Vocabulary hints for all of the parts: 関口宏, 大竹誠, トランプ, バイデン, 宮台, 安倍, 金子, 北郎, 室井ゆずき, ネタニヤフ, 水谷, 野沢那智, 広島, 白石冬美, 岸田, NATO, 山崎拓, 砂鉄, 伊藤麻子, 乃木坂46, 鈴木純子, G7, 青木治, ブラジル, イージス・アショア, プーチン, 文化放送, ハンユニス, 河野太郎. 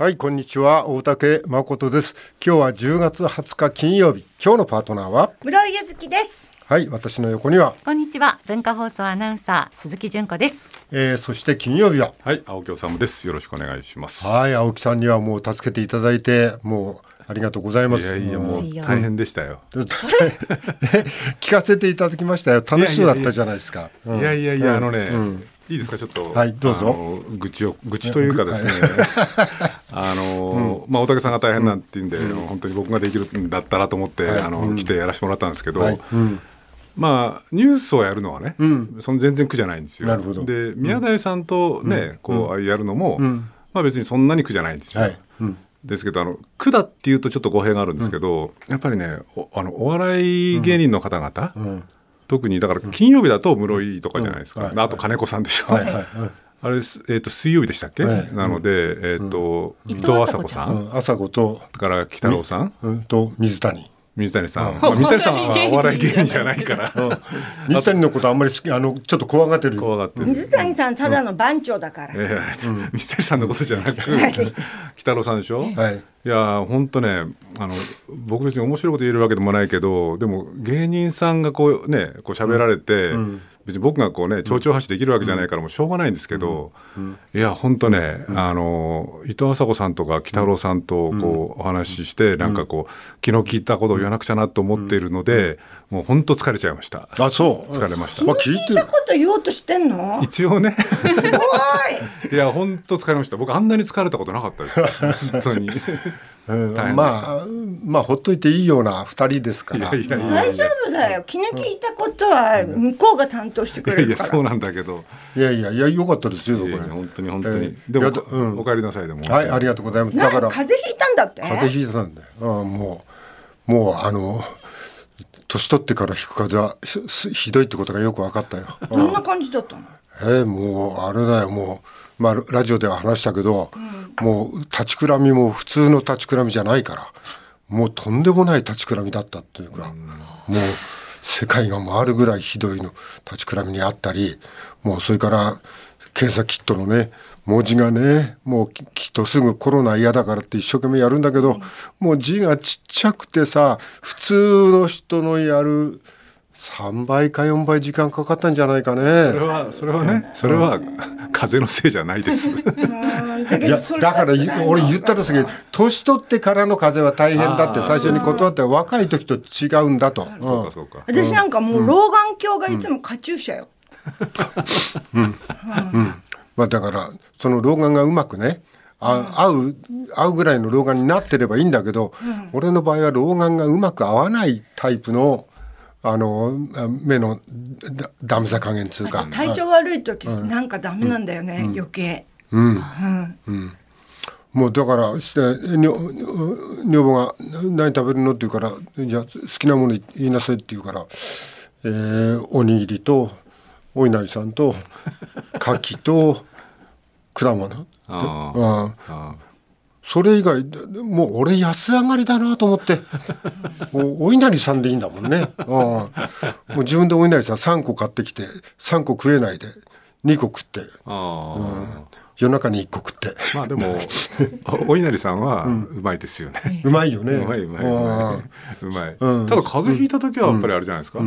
はい、こんにちは、大竹誠です。今日は10月20日金曜日、今日のパートナーは室井ゆずきです。はい、私の横にはこんにちは、文化放送アナウンサー鈴木純子です。そして金曜日ははい、青木治です。よろしくお願いします。はい、青木さんにはもう助けていただいて、もうありがとうございます。いやいや、もう大変でしたよ。聞かせていただきましたよ。楽しそうだったじゃないですか。いやいやいや、あのね、いいですか、ちょっと、はい、どうぞ。愚痴というかですね、大竹さんが大変なんていうんで、本当に僕ができるんだったらと思って、来てやらせてもらったんですけど、まあニュースをやるのはね、その全然苦じゃないんですよ。で、宮台さんとね、こうやるのも、まあ別にそんなに苦じゃないんですよ。ですけど、苦だっていうとちょっと語弊があるんですけど、やっぱりね、お笑い芸人の方々、特にだから金曜日だと室井とかじゃないですか、あと金子さんでしょ、あれ、水曜日でしたっけ、なので、伊藤麻子さん、麻子とから北郎さんと水谷さん、水谷さんはお笑い芸人じゃないから水谷のことあんまりちょっと怖がってる水谷さんただの番長だから、水谷さんのことじゃなく北郎さんでしょ。いや、本当ね、僕別に面白いこと言えるわけでもないけど、でも芸人さんがこうね、こう喋られて、別に僕がこうね、蝶々発できるわけじゃないからもうしょうがないんですけど、いや本当ね、伊藤麻子さんとか北郎さんとこうお話しして、なんかこう気の利いたことを言わなくちゃなと思っているので、もう本当疲れちゃいました。あ、そう。疲れました。気の利いたこと言おうとしてんの？一応ね。すごい。いや本当疲れました。僕あんなに疲れたことなかったです。本当に。まあほっといていいような2人ですから。大丈夫だよ、気の利いたことは向こうが担当してくれるから。いやいや、そうなんだけど、いやいや、よかったですよ、これ。本当にでもお帰りなさい。でもはい、ありがとうございます。だから風邪ひいたんだって。風邪ひいたんだよ。もう年取ってから引く風はひどいってことがよく分かったよ。どんな感じだったの？もうあれだよ、もう、まあ、ラジオでは話したけど、もう立ちくらみも普通の立ちくらみじゃないから、もうとんでもない立ちくらみだったっていうか、もう世界が回るぐらいひどいの立ちくらみにあったり、もうそれから検査キットのね、文字がね、もうきっとすぐコロナ嫌だからって一生懸命やるんだけど、もう字がちっちゃくてさ、普通の人のやる3倍か4倍時間かかったんじゃないかね。それは風のせいじゃないです。だから俺言ったんですけど、年取ってからの風は大変だって最初に断って、若い時と違うんだと。私なんかもう老眼鏡がいつもカチューシャよ。だからその老眼がうまくね、合うぐらいの老眼になってればいいんだけど、俺の場合は老眼がうまく合わないタイプの目のダメさ加減つうか、体調悪い時なんかダメなんだよね、余計。もうだからして、女房が何食べるのって言うから、じゃあ好きなもの言いなさいって言うから、おにぎりとお稲荷さんと柿と果物。それ以外もう俺安上がりだなと思って、お稲荷さんでいいんだもんね。もう自分でお稲荷さん3個買ってきて、3個食えないで2個食って、夜中に1個食って。まあでもお稲荷さんはうまいですよね。うまいよね。うまい。ただ風邪ひいた時はやっぱりあれじゃないですか、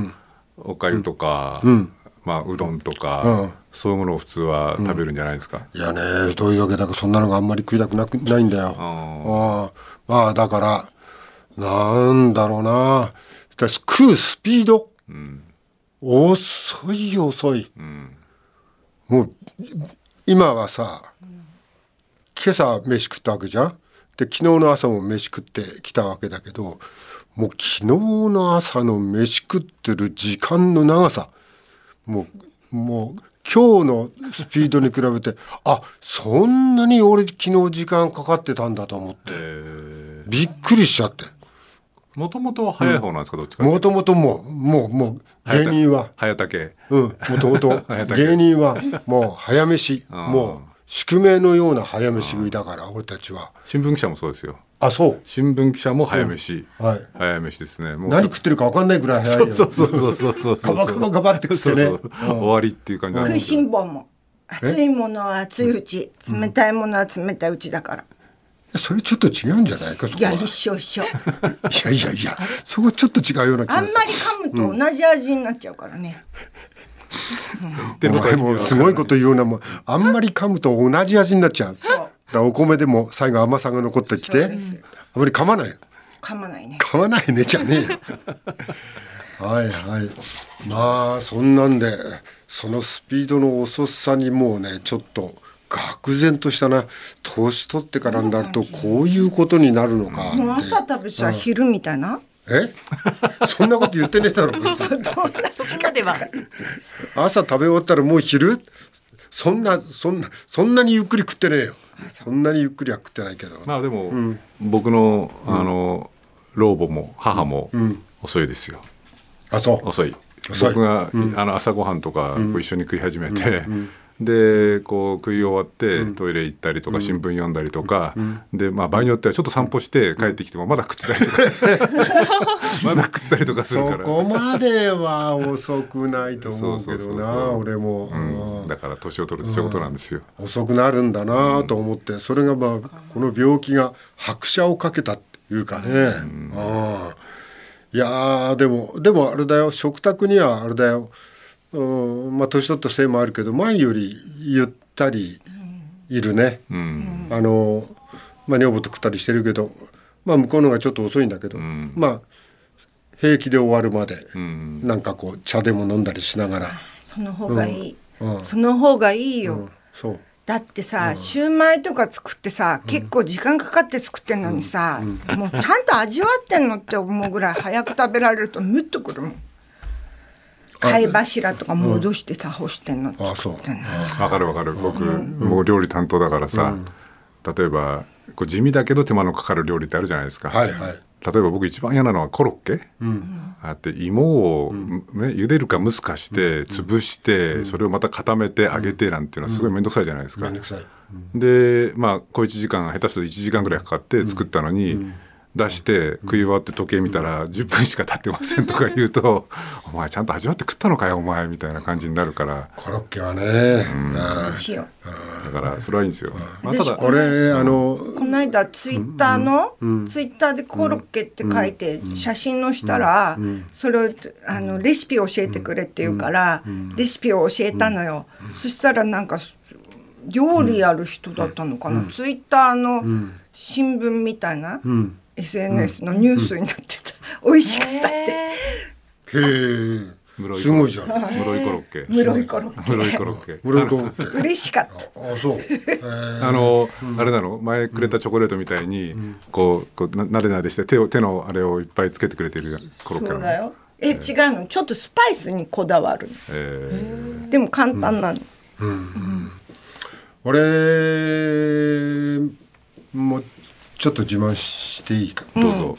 おかゆとか、うどんとか、そういうものを普通は食べるんじゃないですか。いやね、どういうわけだか、そんなのがあんまり食いたくないんだよ。まあだからなんだろうな、食うスピード、遅い、もう今はさ、今朝飯食ったわけじゃん。で、昨日の朝も飯食ってきたわけだけど、もう昨日の朝の飯食ってる時間の長さ、もう今日のスピードに比べて、そんなに俺昨日時間かかってたんだと思ってびっくりしちゃって。もともとは早い方なんですか、どっちか。もともともう芸人は早竹、芸人はもう早飯、もう宿命のような早飯食いだから、俺たちは。新聞記者もそうですよ。新聞記者も早飯、早飯ですね。もう何食ってるか分かんないぐらい早いよ。そうガバガバガバって食ってね、終わりっていう感じ。食いしん坊も、熱いものは熱いうち、冷たいものは冷たいうちだから。それちょっと違うんじゃないか、そこは。いや、一緒一緒。いやいやいや、そこはちょっと違うような気がする。あんまり噛むと同じ味になっちゃうからね。でもすごいこと言うな、もうあんまり噛むと同じ味になっちゃう。そう。お米でも最後甘さが残ってきて、あまり噛まない。噛まないね。噛まないねじゃねえよ。はいはい。まあそんなんで、そのスピードの遅さにもうね、ちょっと愕然としたな。年取ってからになるとこういうことになるのか。もう朝食べてさ、昼みたいな。え？そんなこと言ってねえだろ。そこまでは。朝食べ終わったらもう昼？そんなにゆっくり食ってねえよ。そんなにゆっくりは食ってないけど。まあでも、うん、僕の老母も母も遅いですよ。あ、そう。遅い。僕が、朝ごはんとかこう一緒に食い始めて、でこう食い終わってトイレ行ったりとか新聞読んだりとか、でまあ場合によってはちょっと散歩して帰ってきてもまだ食ってたりとかまだ食ってたりとかするから、そこまでは遅くないと思うけどな。そう俺も、だから年を取るってそういうことなんですよ。遅くなるんだなと思って、それがまあこの病気が拍車をかけたっていうかね、いやでもあれだよ、食卓にはあれだよ、まあ、年取ったせいもあるけど前よりゆったりいるね、まあ、女房と食ったりしてるけど、まあ、向こうのがちょっと遅いんだけど、まあ、平気で終わるまでなんかこう茶でも飲んだりしながら、その方がいい、その方がいいよ、そうだってさ、シューマイとか作ってさ、結構時間かかって作ってんのにさ、もうちゃんと味わってんのって思うぐらい早く食べられるとムッとくるもん。貝柱とか戻してさ、干してんの作ってんの。わかるわかる。僕、もう料理担当だからさ、例えばこう地味だけど手間のかかる料理ってあるじゃないですか。はいはい。例えば僕一番嫌なのはコロッケ、あって芋を、茹でるか蒸すかして潰して、それをまた固めて揚げてなんていうのはすごいめんどくさいじゃないですか。めんどくさい。でまあ小1時間下手すると1時間ぐらいかかって作ったのに、出して食い終わって時計見たら10分しか経ってませんとか言うと、お前ちゃんと味わって食ったのかよお前みたいな感じになるから。コロッケはね、だからそれはいいんですよ。これこの間ツイッターでコロッケって書いて写真のしたら、それをレシピを教えてくれって言うからレシピを教えたのよ。そしたらなんか料理やる人だったのかな、ツイッターの新聞みたいなSNS のニュースになってた、美味しかったって。へえ、すごいじゃん。室井コロッケ。室井コロッケ。室井コロッケ。室井コロッケ。嬉しかった。あ、そう。あれなの、前くれたチョコレートみたいにこうなでなでして手のあれをいっぱいつけてくれてるコロッケ。そうだよ。違うの、ちょっとスパイスにこだわる。でも簡単なの。俺もちょっと自慢していいか。どうぞ。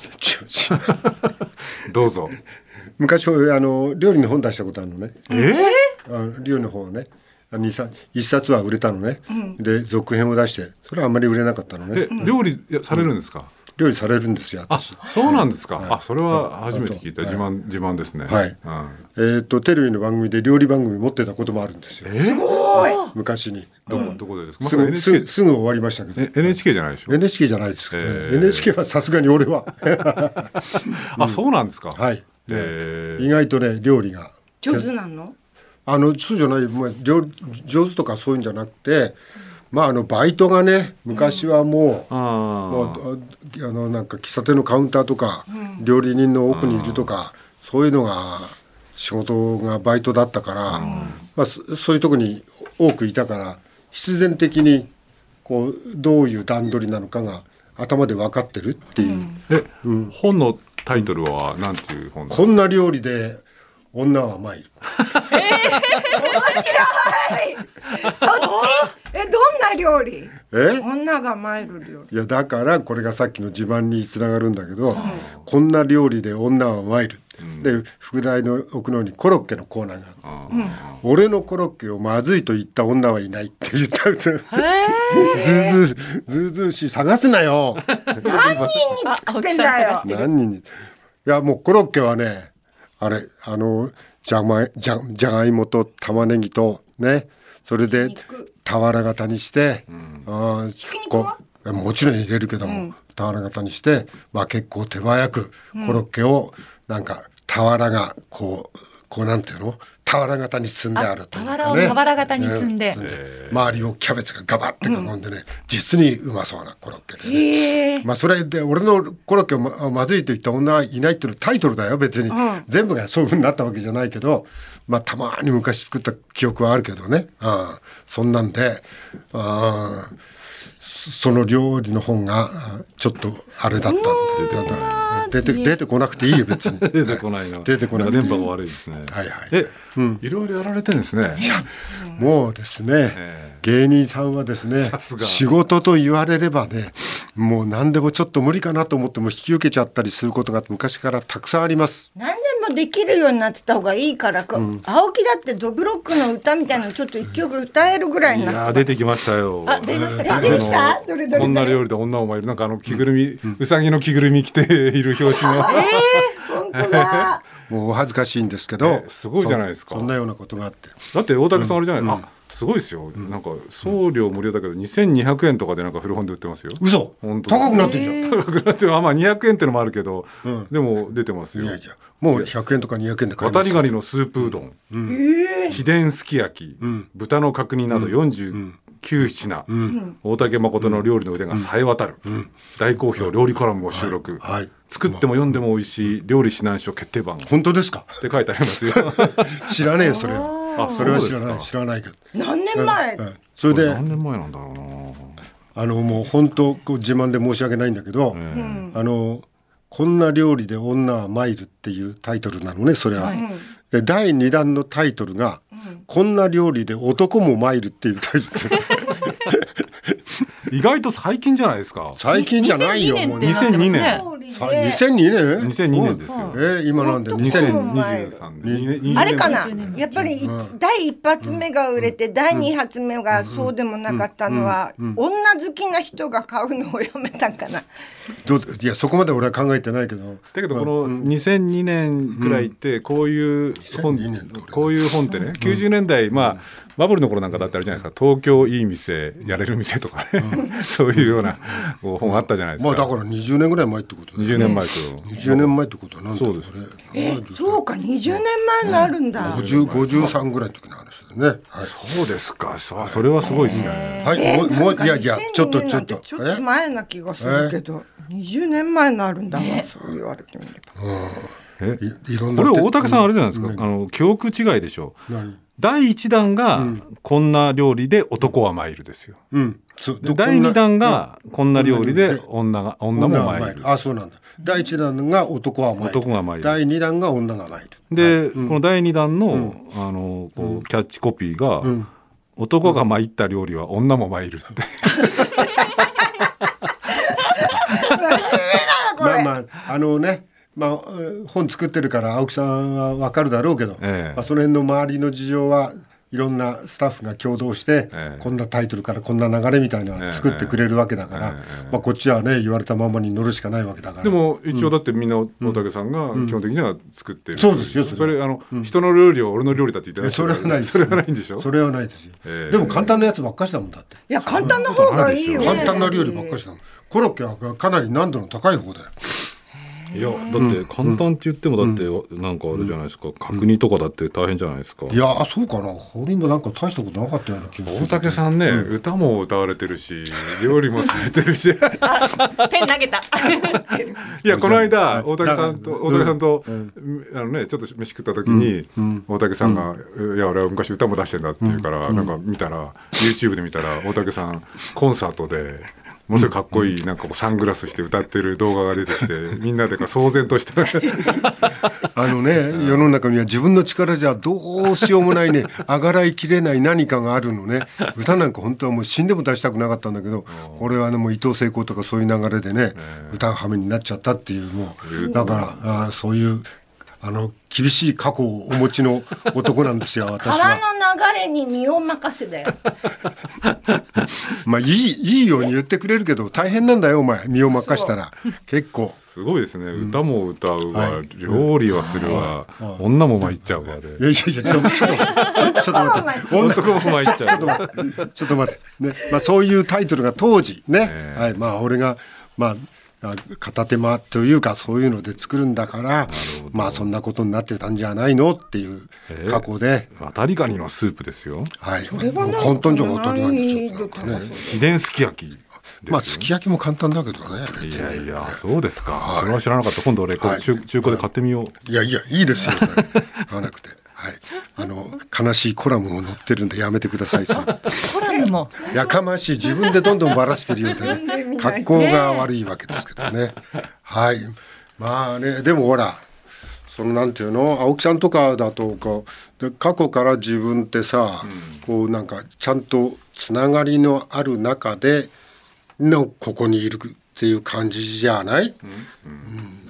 どうぞ。昔料理の本出したことあるのね。料理の本をね、一冊は売れたのね。で続編を出して、それはあんまり売れなかったのね。料理されるんですか。料理されるんですよ。あ、そうなんですか。あ、それは初めて聞いた。自慢ですね。はい。テレビの番組で料理番組持ってたこともあるんですよ。すごい。昔に。どこでですか。すぐ終わりましたけど。NHK じゃないでしょ。NHK じゃないですけどね。NHK はさすがに俺は。あ、そうなんですか。はい。意外とね料理が上手なの？そうじゃない、上手とかそういうんじゃなくて。まあ、バイトがね、昔はもうなんか喫茶店のカウンターとか、料理人の奥にいるとか、そういうのが仕事がバイトだったから、まあ、そういうとこに多くいたから必然的にこうどういう段取りなのかが頭で分かってるっていう、本のタイトルはなんていう本？こんな料理で女は甘い。面白い。そっち？どんな料理？女が甘える料理。いやだからこれがさっきの自慢につながるんだけど、こんな料理で女は甘える。で副題の奥の方にコロッケのコーナーがあって、俺のコロッケをまずいと言った女はいないって言った。ずうずうしい、探すなよ。何人に作ってんだよ。何人に。いやもうコロッケはね。あれじゃがいもと玉ねぎとね、それで俵型にして、ひき肉はもちろん入れるけども、うん、俵型にして、まあ、結構手早くコロッケをなんか俵がこうなんていうの俵型に積んであるというかね、俵を俵型に積んで、周りをキャベツがガバッて囲んでね、うん、実にうまそうなコロッケでね、まあ、それで俺のコロッケを まずいと言った女はいないっていうタイトルだよ別に、うん、全部がそういう風になったわけじゃないけど、まあ、たまに昔作った記憶はあるけどね、うん、そんなんで、うん、その料理の本がちょっとあれだったんだよね。出てこなくていいよ別に出てこないな、電波が悪いですね、はいはい、うん、いろいろやられてるんですね。いやもうですね、芸人さんはですね仕事と言われればねもう何でもちょっと無理かなと思っても引き受けちゃったりすることが昔からたくさんあります。何でもできるようになってた方がいいから、うん、青木だってドブロックの歌みたいなのちょっと一曲歌えるぐらいになってた。いや出てきましたよ。あ出ました、出てきた。どれどれどれ。女料理で女お前いる、なんかあの着ぐるみ、うん、うさぎの着ぐるみ着ている表紙の本当だもうお恥ずかしいんですけど、すごいじゃないですか。そんなようなことがあって、だって大竹さんあれじゃない、うん、あすごいですよ、うん、なんか送料無料だけど2200円とかでなんか古本で売ってますよ。嘘、本当高くなってんじゃん。高くなってる、まあ、200円ってのもあるけど、うん、でも出てますよ。いやいやもう100円とか200円で買えます。渡りガニのスープうどん、秘伝すき焼き、豚の角煮など49品、大竹誠の料理の腕がさえ渡る、大好評料理コラムを収録、はいはい、作っても読んでも美味しい料理指南書決定版。本当ですかって書いてありますよ知らねえそれ。あそれは知らないけど何年前、それで何年前なんだろうな。もう本当自慢で申し訳ないんだけど、こんな料理で女は参るっていうタイトルなのねそれは、うん、で第2弾のタイトルが、うん、こんな料理で男も参るっていうタイトル意外と最近じゃないですか。最近じゃないよ、もう2002年2002年ですよ、今なんで2023年あれかな。やっぱり、うん、第1発目が売れて、うん、第2発目がそうでもなかったのは、女好きな人が買うのをやめたかな。いやそこまで俺は考えてないけど、だけどこの2002年くらいってこういう本、ってね90年代、まあバブルの頃なんかだってあるじゃないですか、東京いい店やれる店とかね、そういうような本あったじゃないですか、まあ、だから20年ぐらい前ってことだよね。20年前ってことはなんだろうね。そうか20年前のあるんだ、53ぐらいの時の話だね、はい、そうですか。それはすごいですね、はい、もういやいやちょっと前な気がするけど、20年前のあるんだわ、そう言われてみれば、これ大竹さんあれじゃないですか、記憶違いでしょ。第1弾がこんな料理で男は参るですよ、で第2弾がこんな料理で女も参る。あそうなんだ。第1弾が男は参る、第2弾が女が参るで、この第2弾の、こうキャッチコピーが、男が参った料理は女も参るってまあ、本作ってるから青木さんは分かるだろうけど、まあ、その辺の周りの事情はいろんなスタッフが共同して、こんなタイトルからこんな流れみたいなのを作ってくれるわけだから、まあ、こっちはね言われたままに乗るしかないわけだから。でも一応だってみんな大竹さんが基本的には作ってる、そうですよ。それ人の料理を俺の料理だって言ってない、それはないです。それはないんでしょ。それはないですよ、でも簡単なやつばっかしだもんだって。いや簡単な方がいいよ、簡単な料理ばっかしだもん。コロッケはかなり難度の高い方だよ。いやだって簡単って言ってもだってなんかあるじゃないですか、角煮とかだって大変じゃないですか。いやそうかな、俺もなんか大したことなかったような気がする。大竹さんね、歌も歌われてるし料理もされてるしペン投げたいやこの間大竹さんとねちょっと飯食った時に大竹さんがいや俺は昔歌も出してんだっていうから、なんか見たら YouTube で見たら大竹さんコンサートでもうすごいかっこいいなんかこうサングラスして歌ってる動画が出てきてみんなで騒然として世の中には自分の力じゃどうしようもないねあがらいきれない何かがあるのね。歌なんか本当はもう死んでも出したくなかったんだけど、これはねもう伊藤聖子とかそういう流れでね歌う羽目になっちゃったっていう、もうだからそういう厳しい過去をお持ちの男なんですよ私は。川の流れに身を任せだよまあいいように言ってくれるけど大変なんだよお前、身を任したら結構すごいですね、うん、歌も歌うわ、はい、料理はするわ、はい、女も参っちゃうわで、いやいやいやちょっと待って、ね、まあ、そういうタイトルが当時ね、はい、まあ俺がまあ片手間というかそういうので作るんだから、まあそんなことになってたんじゃないのっていう過去で、ワタリガニのスープですよ。はい。それはね、簡単じゃん、ワタリガニスープね。秘伝すき焼き。まあすき焼きも簡単だけどね。いやいや、そうですか。はい、それは知らなかった。今度俺これ、はい、中古で買ってみよう。はい、いやいいですよ。それ買わなくて。はい、悲しいコラムを載ってるんでやめてくださいコラムもやかましい、自分でどんどんばらしてるようで、ね、格好が悪いわけですけどねはい、まあね、でもほらそのなんていうの、青木さんとかだとこう過去から自分ってさ、うん、こうなんかちゃんとつながりのある中でのここにいるっていう感じじゃない、うんうん、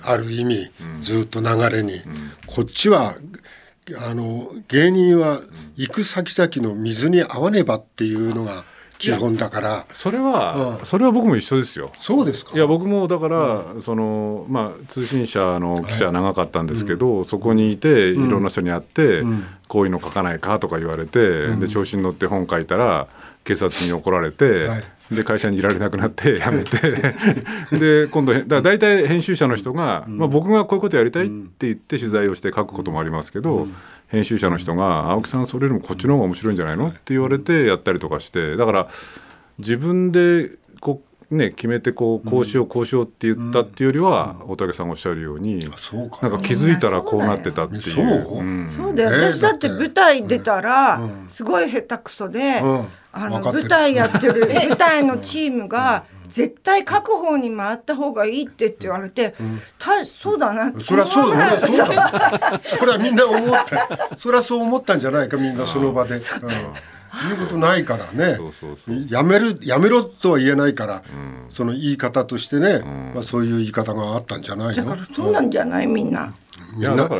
ある意味、うん、ずっと流れに、うん、こっちは芸人は行く先々の水に合わねばっていうのが基本だから、それは僕も一緒ですよ。そうですか。いや僕もだから、うん、そのまあ通信社の記者長かったんですけど、はい、うん、そこにいていろんな人に会って、うん、こういうの書かないかとか言われて、うん、で調子に乗って本書いたら警察に怒られて、はい、で会社にいられなくなって辞めてで今度大体編集者の人が、まあ、僕がこういうことやりたいって言って取材をして書くこともありますけど、編集者の人が青木さんそれよりもこっちの方が面白いんじゃないのって言われてやったりとかして、だから自分でこうね、決めてこうしようこうしようって言ったっていうよりは、大竹さんおっしゃるように、なんか気づいたらこうなってたっていう。そうだよ。私だって舞台出たらすごい下手くそで、舞台やってる舞台のチームが絶対各方に回った方がいいって言われて、そうだなって。そりゃそうだね。それはみんな思った。そりゃそう思ったんじゃないか、みんなその場で。いうことないからね、やめろとは言えないから、うん、その言い方としてね、うん、まあ、そういう言い方があったんじゃないの。だからそうなんじゃない、みんな。みんな、い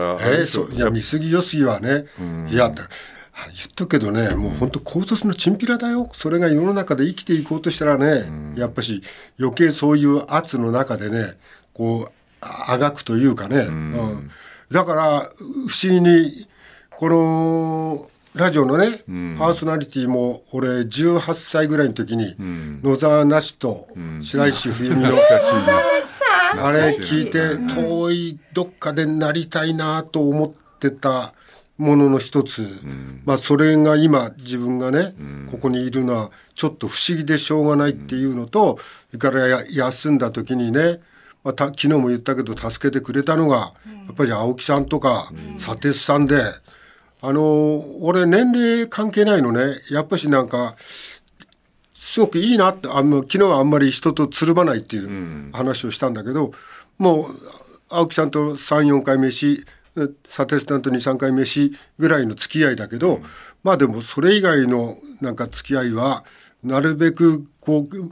や見過ぎよすぎはね、うん、いや言っとくけどね、もう本当高卒のチンピラだよ。それが世の中で生きていこうとしたらね、うん、やっぱし余計そういう圧の中でね、こうあがくというかね、うんうん、だから不思議にこのラジオのね、うん、パーソナリティも俺18歳ぐらいの時に、うん、野沢那智と白石冬美の、うん、あれ聞いて遠いどっかでなりたいなと思ってたものの一つ、うん、まあそれが今自分がね、うん、ここにいるのはちょっと不思議でしょうがないっていうのと、それから休んだ時にね、まあ、昨日も言ったけど助けてくれたのがやっぱり青木さんとか、うん、砂鉄さんで、俺年齢関係ないのね、やっぱしなんかすごくいいなって、昨日はあんまり人とつるまないっていう話をしたんだけど、もう青木さんと 3,4 回飯、砂鉄さんと 2,3 回飯ぐらいの付き合いだけど、まあでもそれ以外のなんか付き合いはなるべくこう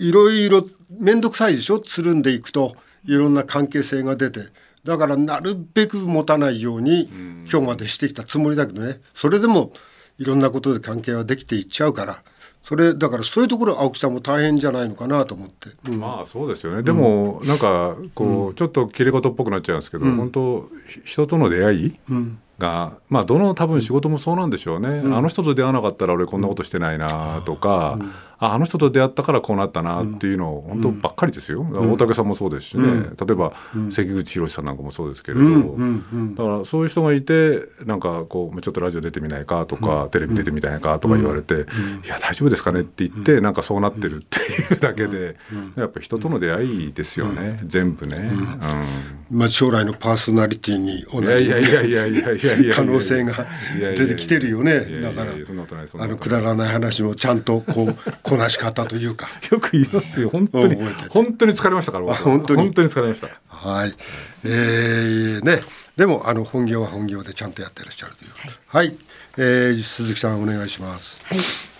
いろいろ面倒くさいでしょ、つるんでいくといろんな関係性が出て。だからなるべく持たないように今日までしてきたつもりだけどね、それでもいろんなことで関係はできていっちゃうから、それだからそういうところ青木さんも大変じゃないのかなと思って、うん、まあそうですよね。でもなんかうん、ちょっと切れ事っぽくなっちゃうんですけど、うん、本当人との出会いが、うん、まあどの多分仕事もそうなんでしょうね、うん、あの人と出会わなかったら俺こんなことしてないなとか、うん、あの人と出会ったからこうなったなっていうのを本当ばっかりですよ、うん、大竹さんもそうですしね、うん、例えば、うん、関口宏さんなんかもそうですけれど、だからそういう人がいて、なんかこうちょっとラジオ出てみないかとか、うん、テレビ出てみないかとか言われて、うん、いや大丈夫ですかねって言って、うん、なんかそうなってるっていうだけで、うん、やっぱ人との出会いですよね、うん、全部ね、うん、まあ、将来のパーソナリティに同じ可能性が出てきてるよね。だからくだらない話もちゃんとこうこなし方というかよく言いますよ。本当に疲れましたから本当に疲れました。はい、ね、でも本業は本業でちゃんとやってらっしゃるという、はい、はい、鈴木さんお願いします。はい、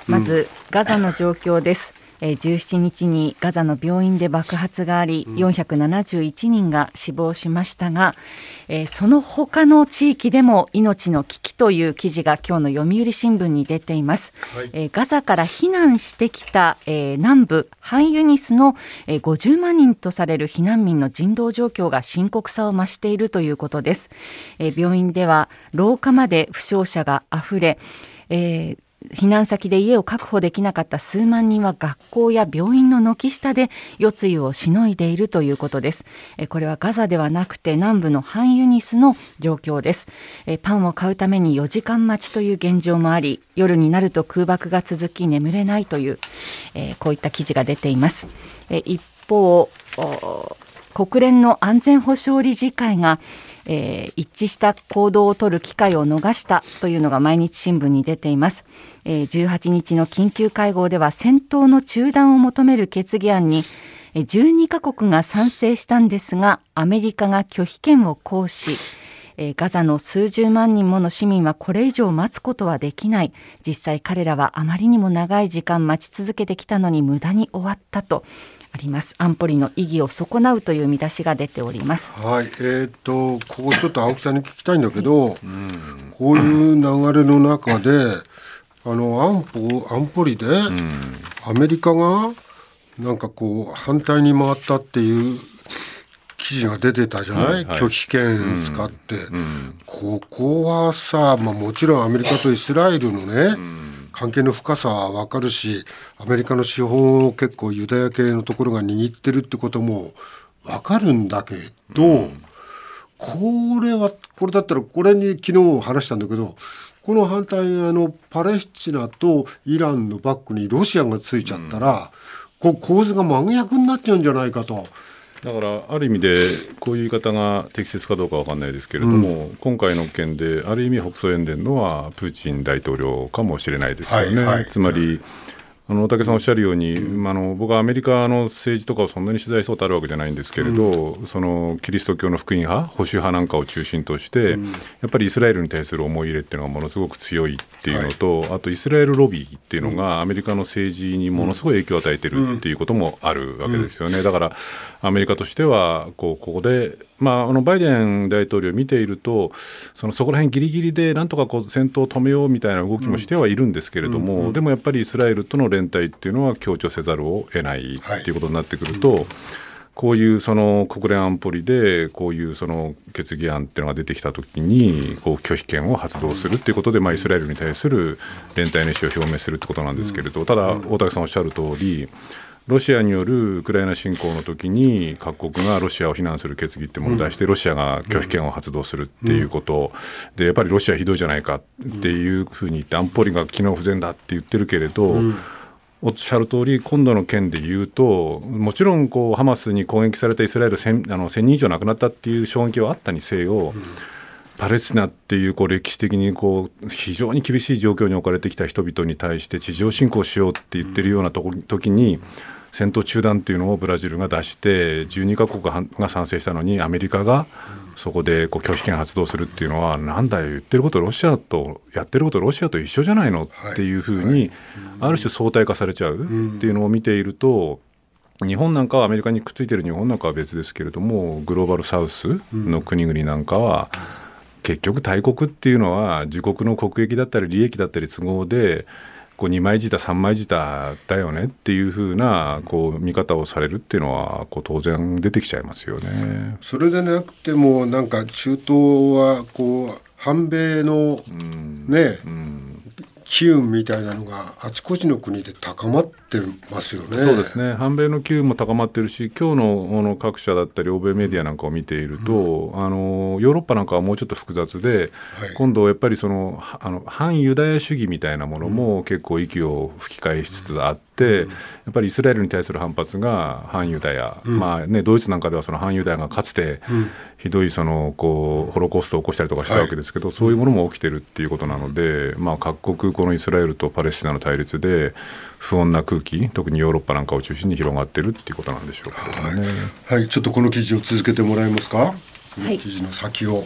まずガザの状況です。17日にガザの病院で爆発があり、471人が死亡しましたが、その他の地域でも命の危機という記事が今日の読売新聞に出ています、はい、ガザから避難してきた、南部ハンユニスの、50万人とされる避難民の人道状況が深刻さを増しているということです、病院では廊下まで負傷者があふれ、避難先で家を確保できなかった数万人は学校や病院の軒下で夜露をしのいでいるということです。これはガザではなくて南部のハンユニスの状況です。パンを買うために4時間待ちという現状もあり、夜になると空爆が続き眠れないという、こういった記事が出ています。一方、国連の安全保障理事会が一致した行動を取る機会を逃したというのが毎日新聞に出ています、18日の緊急会合では戦闘の中断を求める決議案に12カ国が賛成したんですが、アメリカが拒否権を行使、ガザの数十万人もの市民はこれ以上待つことはできない、実際彼らはあまりにも長い時間待ち続けてきたのに無駄に終わったとあります。安保理の意義を損なうという見出しが出ております。はい、ここちょっと青木さんに聞きたいんだけど、はい、こういう流れの中で、安保理でアメリカがなんかこう反対に回ったっていう記事が出てたじゃない、はいはい、拒否権使って、ここはさ、もちろんアメリカとイスラエルのね、関係の深さは分かるし、アメリカの資本を結構ユダヤ系のところが握ってるってことも分かるんだけど、これだったら、これに昨日話したんだけど、この反対側のパレスチナとイランのバックにロシアがついちゃったら、構図が真逆になっちゃうんじゃないかと。だからある意味でこういう言い方が適切かどうか分かんないですけれども、今回の件である意味北総演伝のはプーチン大統領かもしれないですよね、はいはい、つまり大竹さんおっしゃるように、僕はアメリカの政治とかをそんなに取材したことあるわけじゃないんですけれど、そのキリスト教の福音派保守派なんかを中心として、やっぱりイスラエルに対する思い入れっていうのがものすごく強いっていうのと、あとイスラエルロビーっていうのがアメリカの政治にものすごい影響を与えてるっていうこともあるわけですよね、だからアメリカとしてはここでバイデン大統領を見ていると、そこら辺ギリギリでなんとか戦闘を止めようみたいな動きもしてはいるんですけれども、でもやっぱりイスラエルとの連帯っていうのは強調せざるを得ないっていうことになってくると、こういう国連安保理でこういう決議案っていうのが出てきたときに拒否権を発動するっていうことで、イスラエルに対する連帯の意思を表明するってことなんですけれど、ただ大竹さんおっしゃる通り、ロシアによるウクライナ侵攻の時に各国がロシアを非難する決議ってものを出して、ロシアが拒否権を発動するっていうことで、やっぱりロシアひどいじゃないかっていうふうに言って、安保理が機能不全だって言ってるけれど、おっしゃる通り今度の件で言うと、もちろんハマスに攻撃されたイスラエル1000人以上亡くなったっていう衝撃はあったにせよ、パレスチナっていう歴史的に非常に厳しい状況に置かれてきた人々に対して地上侵攻しようって言ってるような時に戦闘中断っていうのをブラジルが出して、12カ国が賛成したのにアメリカがそこで拒否権発動するっていうのは、なんだよ言ってることロシアとやってることロシアと一緒じゃないのっていうふうにある種相対化されちゃうっていうのを見ていると、日本なんかはアメリカにくっついてる日本なんかは別ですけれども、グローバルサウスの国々なんかは結局大国っていうのは自国の国益だったり利益だったり都合で2枚舌3枚舌だよねっていう風な見方をされるっていうのは当然出てきちゃいますよね。それでなくてもなんか中東は反米のね、機運みたいなのがあちこちの国で高まってますよね。そうですね、反米の機運も高まってるし、今日の各社だったり欧米メディアなんかを見ていると、ヨーロッパなんかはもうちょっと複雑で、今度やっぱり反ユダヤ主義みたいなものも結構息を吹き返しつつあって、やっぱりイスラエルに対する反発が反ユダヤ、ドイツなんかでは反ユダヤがかつてひどいホロコーストを起こしたりとかしたわけですけど、そういうものも起きてるっていうことなので、各国このイスラエルとパレスチナの対立で不穏な空気、特にヨーロッパなんかを中心に広がっているということなんでしょうか、ね。はいはい、ちょっとこの記事を続けてもらえますか。はい、記事の先を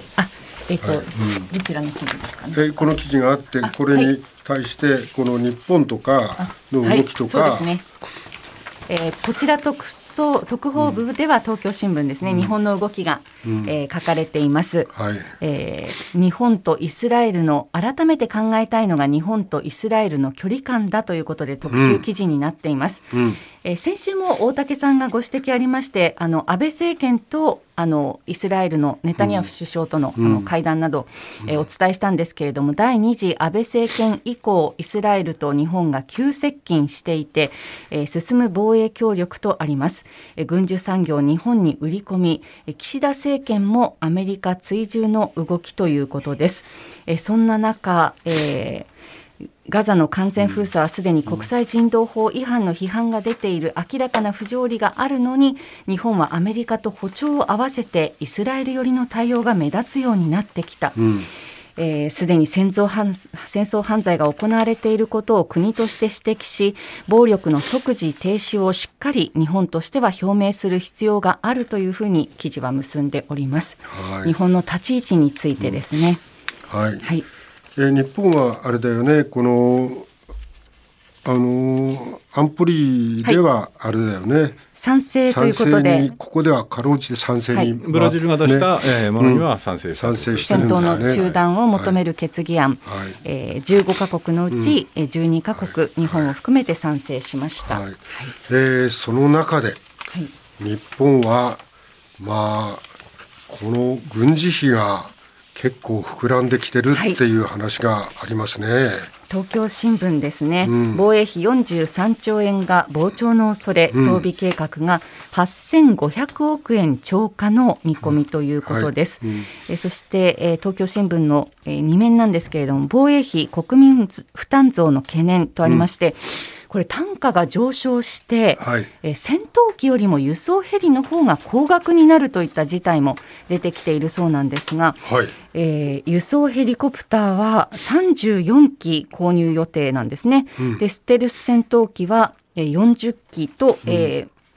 どちらの記事ですかね。この記事があって、これに対してこの日本とかの動きとか、はい、そうですね、こちら特報部では東京新聞ですね、日本の動きが、書かれています、日本とイスラエルの改めて考えたいのが日本とイスラエルの距離感だということで特集記事になっています、先週も大竹さんがご指摘ありまして、安倍政権とイスラエルのネタニヤフ首相と の会談など、お伝えしたんですけれども、第2次安倍政権以降イスラエルと日本が急接近していて、進む防衛協力とあります。軍需産業を日本に売り込み、岸田政権もアメリカ追従の動きということです。そんな中、ガザの完全封鎖はすでに国際人道法違反の批判が出ている、明らかな不条理があるのに日本はアメリカと歩調を合わせてイスラエル寄りの対応が目立つようになってきた。すでに戦争犯罪が行われていることを国として指摘し、暴力の即時停止をしっかり日本としては表明する必要があるというふうに記事は結んでおります、日本の立ち位置についてですね、日本はあれだよね、この安保理ではあれだよね、賛成ということで、ここではかろうじて賛成に、ブラジルが出したものには賛成してるんだね。戦闘の中断を求める決議案、15カ国のうち12カ国、日本を含めて賛成しました、その中で、日本は、この軍事費が結構膨らんできてるっていう話がありますね、東京新聞ですね、防衛費43兆円が膨張の恐れ、装備計画が8500億円超過の見込みということです、そして、東京新聞の、2面なんですけれども、防衛費国民負担増の懸念とありまして、これ単価が上昇して、戦闘機よりも輸送ヘリの方が高額になるといった事態も出てきているそうなんですが、輸送ヘリコプターは34機購入予定なんですね、でステルス戦闘機は40機と、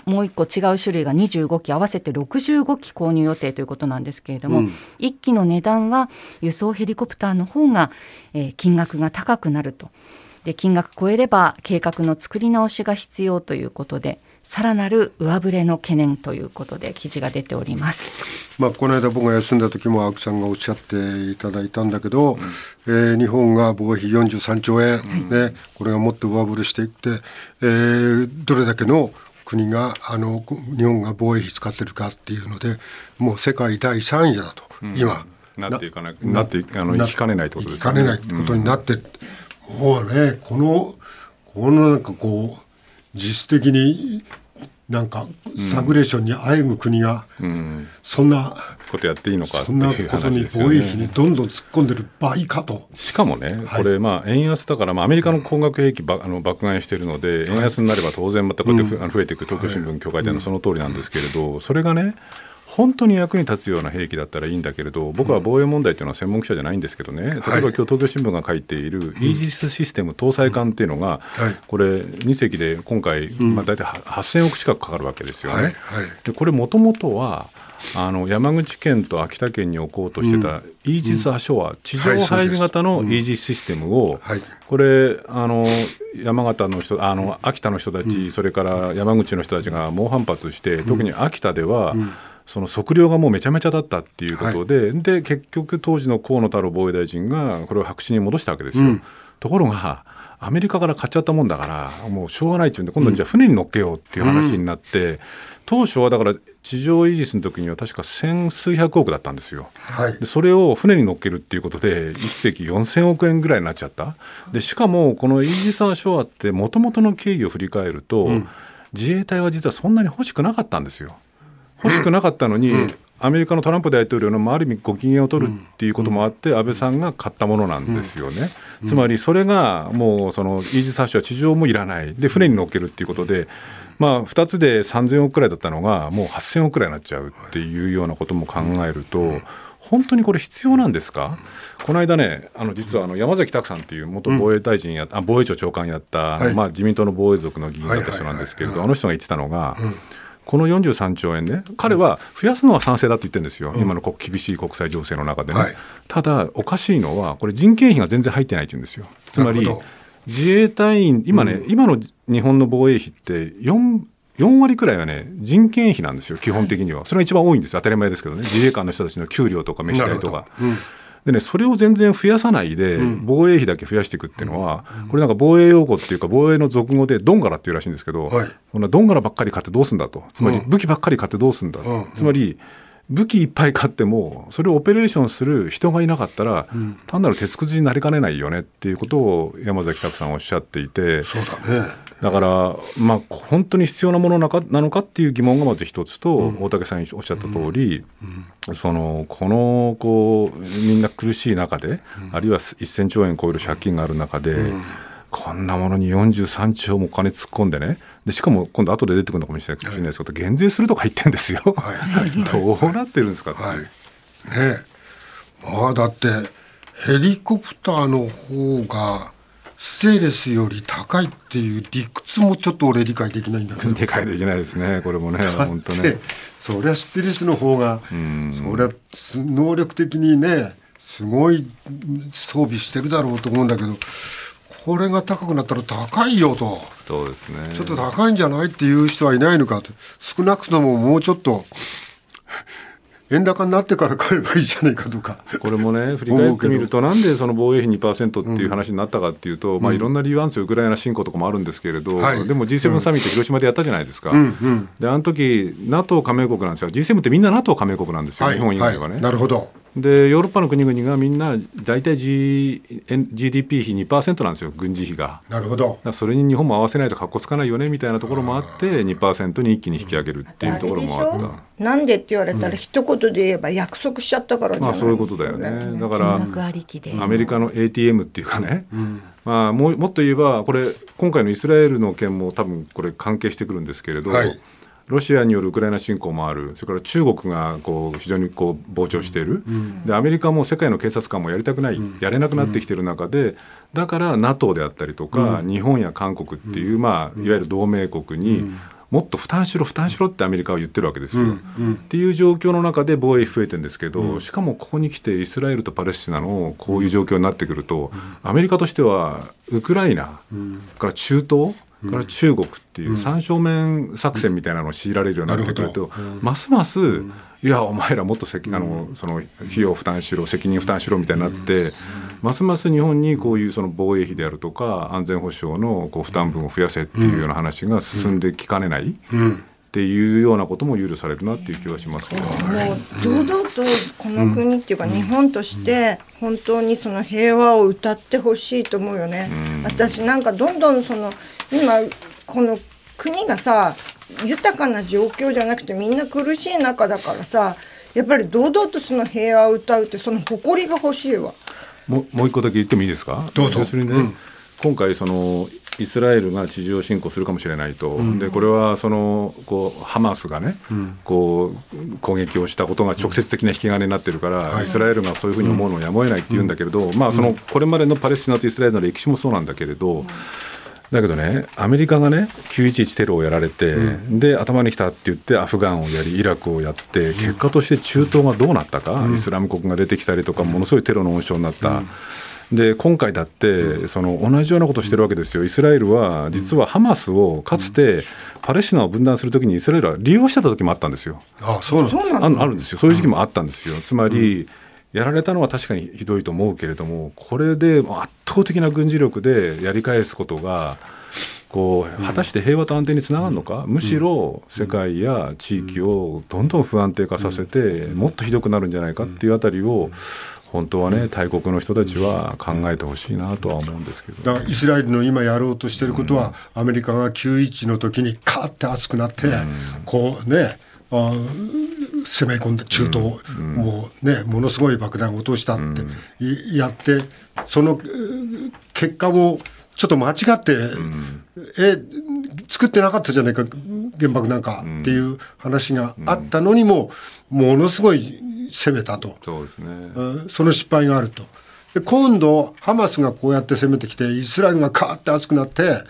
もう1個違う種類が25機、合わせて65機購入予定ということなんですけれども、1機の値段は輸送ヘリコプターの方が、金額が高くなると。で、金額超えれば計画の作り直しが必要ということで、さらなる上振れの懸念ということで記事が出ております、この間僕が休んだ時も青木さんがおっしゃっていただいたんだけど、日本が防衛費43兆円、これがもっと上振れしていって、どれだけの国が日本が防衛費使ってるかっていうので、もう世界第3位だと、今なっていかない、行きかねないってことですね。行きかねないってことになって、もうね、このなんかこう実質的になんかスタグレーションにあえぐ国が、そんなことやっていいのかっていう話ですよね。そんなことに防衛費にどんどん突っ込んでる場合かと。しかもね、これ円安だから、アメリカの高額兵器爆買いしているので、円安になれば当然またこうやって増えていく、東京新聞協会でのその通りなんですけれど、それがね、本当に役に立つような兵器だったらいいんだけれど、僕は防衛問題というのは専門記者じゃないんですけどね、例えば今日東京新聞が書いているイージスシステム搭載艦というのが、これ2隻で今回、大体8000億近くかかるわけですよね、でこれもともとは山口県と秋田県に置こうとしてたイージス・アショア、地上配備型のイージスシステムを、これ山形の人、秋田の人たち、それから山口の人たちが猛反発して、特に秋田では、その測量がもうめちゃめちゃだったっていうことで、で結局当時の河野太郎防衛大臣がこれを白紙に戻したわけですよ、ところがアメリカから買っちゃったもんだから、もうしょうがないっていうんで、今度じゃあ船に乗っけようっていう話になって、当初はだから地上イージスの時には確か千数百億だったんですよ、でそれを船に乗っけるっていうことで1隻4000億円ぐらいになっちゃった。でしかもこのイージス・アショアってもともとの経緯を振り返ると、自衛隊は実はそんなに欲しくなかったんですよ。欲しくなかったのに、アメリカのトランプ大統領のある意味ご機嫌を取るっていうこともあって、安倍さんが買ったものなんですよね、つまりそれがもうそのイージス・アショアは地上もいらないで、船に乗っけるっていうことで、2つで3000億くらいだったのがもう8000億くらいになっちゃうっていうようなことも考えると、本当にこれ必要なんですか。この間ね、実は山崎拓さんという元防衛大臣や、防衛庁長官やった、自民党の防衛族の議員だった人なんですけれど、あの人が言ってたのが、この43兆円ね、彼は増やすのは賛成だって言ってるんですよ、今の厳しい国際情勢の中でね、ただおかしいのはこれ人件費が全然入ってないって言うんですよ。つまり自衛隊員、今ね、今の日本の防衛費って4 4割くらいはね人件費なんですよ基本的には。それが一番多いんですよ、当たり前ですけどね。自衛官の人たちの給料とか飯代とか、うん、でね、それを全然増やさないで防衛費だけ増やしていくっていうのは、これなんか防衛用語っていうか防衛の俗語でドンガラっていうらしいんですけど、はい、こんなドンガラばっかり買ってどうすんだと、つまり武器ばっかり買ってどうすんだ、うん、つまり武器いっぱい買ってもそれをオペレーションする人がいなかったら単なる鉄くずになりかねないよねっていうことを山崎拓さんおっしゃっていて、そうだね。だから、まあ、本当に必要なものなのかっていう疑問がまず一つと、うん、大竹さんおっしゃった通り、うん、こうみんな苦しい中で、うん、あるいは1000兆円超える借金がある中で、うん、こんなものに43兆もお金突っ込んでね、でしかも今度後で出てくるのかもしれないですけど、はい、減税するとか言ってるんですよ、はいはい、どうなってるんですか、はいはいね、だってヘリコプターの方がステーレスより高いっていう理屈もちょっと俺理解できないんだけど。理解できないですね、これもね。本当ね。そりゃステーレスの方が、そりゃ能力的にね、すごい装備してるだろうと思うんだけど、これが高くなったら高いよと。そうですね。ちょっと高いんじゃないっていう人はいないのかと。少なくとももうちょっと円高になってから買えばいいじゃないかとか。これもね振り返ってみると、なんでその防衛費 2% っていう話になったかっていうと、うん、まあ、いろんな理由あるんですよ。ウクライナ侵攻とかもあるんですけれど、はい、でも G7 サミット広島でやったじゃないですか、うんうん、であの時 NATO 加盟国なんですよ。 G7 ってみんな NATO 加盟国なんですよ、はい、日本以外はね、はい、なるほど。でヨーロッパの国々がみんな大体 GDP 比 2% なんですよ、軍事費が。なるほど。それに日本も合わせないと格好つかないよねみたいなところもあって 2% に一気に引き上げるっていうところもあった。なんでって言われたら一言で言えば約束しちゃったからじゃない、まあ、そういうことだよね。だからアメリカの ATM っていうかね、うん、まあ、もっと言えばこれ今回のイスラエルの件も多分これ関係してくるんですけれど、はい、ロシアによるウクライナ侵攻もある、それから中国がこう非常にこう膨張している、うん、でアメリカも世界の警察官もやりたくない、うん、やれなくなってきている中で、だから NATO であったりとか、うん、日本や韓国っていう、まあ、いわゆる同盟国に、うん、もっと負担しろってアメリカは言ってるわけですよ、うんうん、っていう状況の中で防衛費増えてるんですけど、うん、しかもここに来てイスラエルとパレスチナのこういう状況になってくると、アメリカとしてはウクライナ、うん、から中東から中国っていう三正面作戦みたいなのを強いられるようになってくると、ますますいやお前らもっとその費用負担しろ、責任負担しろみたいになって、ますます日本にこういうその防衛費であるとか安全保障のこう負担分を増やせっていうような話が進んできかねないっていうようなことも憂慮されるなっていう気はしますね。もう堂々とこの国っていうか日本として本当にその平和を謳ってほしいと思うよね。私なんかどんどんその今この国がさ豊かな状況じゃなくてみんな苦しい中だからさ、やっぱり堂々とその平和を歌うってその誇りが欲しいわ。もう一個だけ言ってもいいですか。どうぞ。要するにね、うん、今回そのイスラエルが地上侵攻するかもしれないと、うん、でこれはそのこうハマスがね、うん、こう攻撃をしたことが直接的な引き金になってるから、うん、イスラエルがそういうふうに思うのをやむを得ないっていうんだけれど、うん、まあ、そのこれまでのパレスチナとイスラエルの歴史もそうなんだけれど、うん、だけどねアメリカがね911テロをやられて、うん、で頭に来たって言ってアフガンをやりイラクをやって、うん、結果として中東がどうなったか、うん、イスラム国が出てきたりとかものすごいテロの温床になった、うん、で今回だってその同じようなことしてるわけですよ。イスラエルは実はハマスをかつてパレスチナを分断するときにイスラエルは利用してた時もあったんですよ。あ、そうなんですか。あるんですよ、そういう時期もあったんですよ、うん、つまり、うん、やられたのは確かにひどいと思うけれども、これで圧倒的な軍事力でやり返すことがこう果たして平和と安定につながるのか、うん、むしろ世界や地域をどんどん不安定化させてもっとひどくなるんじゃないかっていうあたりを本当はね大国の人たちは考えてほしいなとは思うんですけど、だからイスラエルの今やろうとしていることは、うん、アメリカが911の時にカーって熱くなって、うん、こうね攻め込んだ中東を、うん、もうねものすごい爆弾を落としたってやって、うん、その結果もちょっと間違って、うん、作ってなかったじゃないか原爆なんかっていう話があったのにも、うん、ものすごい攻めたと。そうですね、その失敗があると。で今度ハマスがこうやって攻めてきてイスラエルがカーッて熱くなって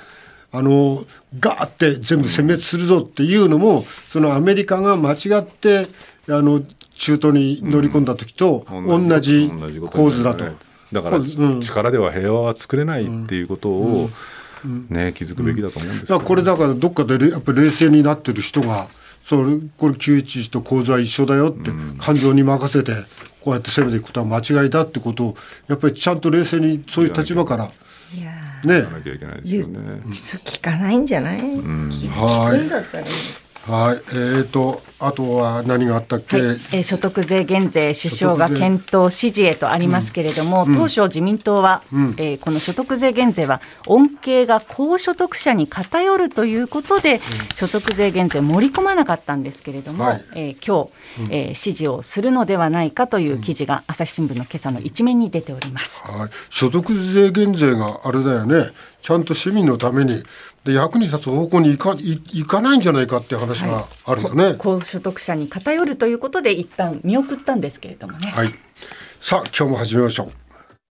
ガーって全部殲滅するぞっていうのも、うん、そのアメリカが間違って中東に乗り込んだ時と同じ構図だと、だから力では平和は作れないっていうことを、うんうん、ね、気づくべきだと思うんですけど、ね、これだからどっかでやっぱり冷静になってる人がそれこれ 9.11 と構図は一緒だよって、うん、感情に任せてこうやって攻めていくことは間違いだってことをやっぱりちゃんと冷静にそういう立場からね、聞かないんじゃない、うん、聞くんだったらいい。はい、あとは何があったっけ、はい、所得税減税首相が検討指示へとありますけれども、うん、当初自民党は、うんこの所得税減税は恩恵が高所得者に偏るということで、うん、所得税減税盛り込まなかったんですけれども、はい今日、うん指示をするのではないかという記事が朝日新聞の今朝の一面に出ております、うんはい、所得税減税があれだよね、ちゃんと市民のためにで役に立つ方向にいかないんじゃないかっていう話があるよね、はい、高所得者に偏るということで一旦見送ったんですけれどもね、はい、さあ今日も始めましょう。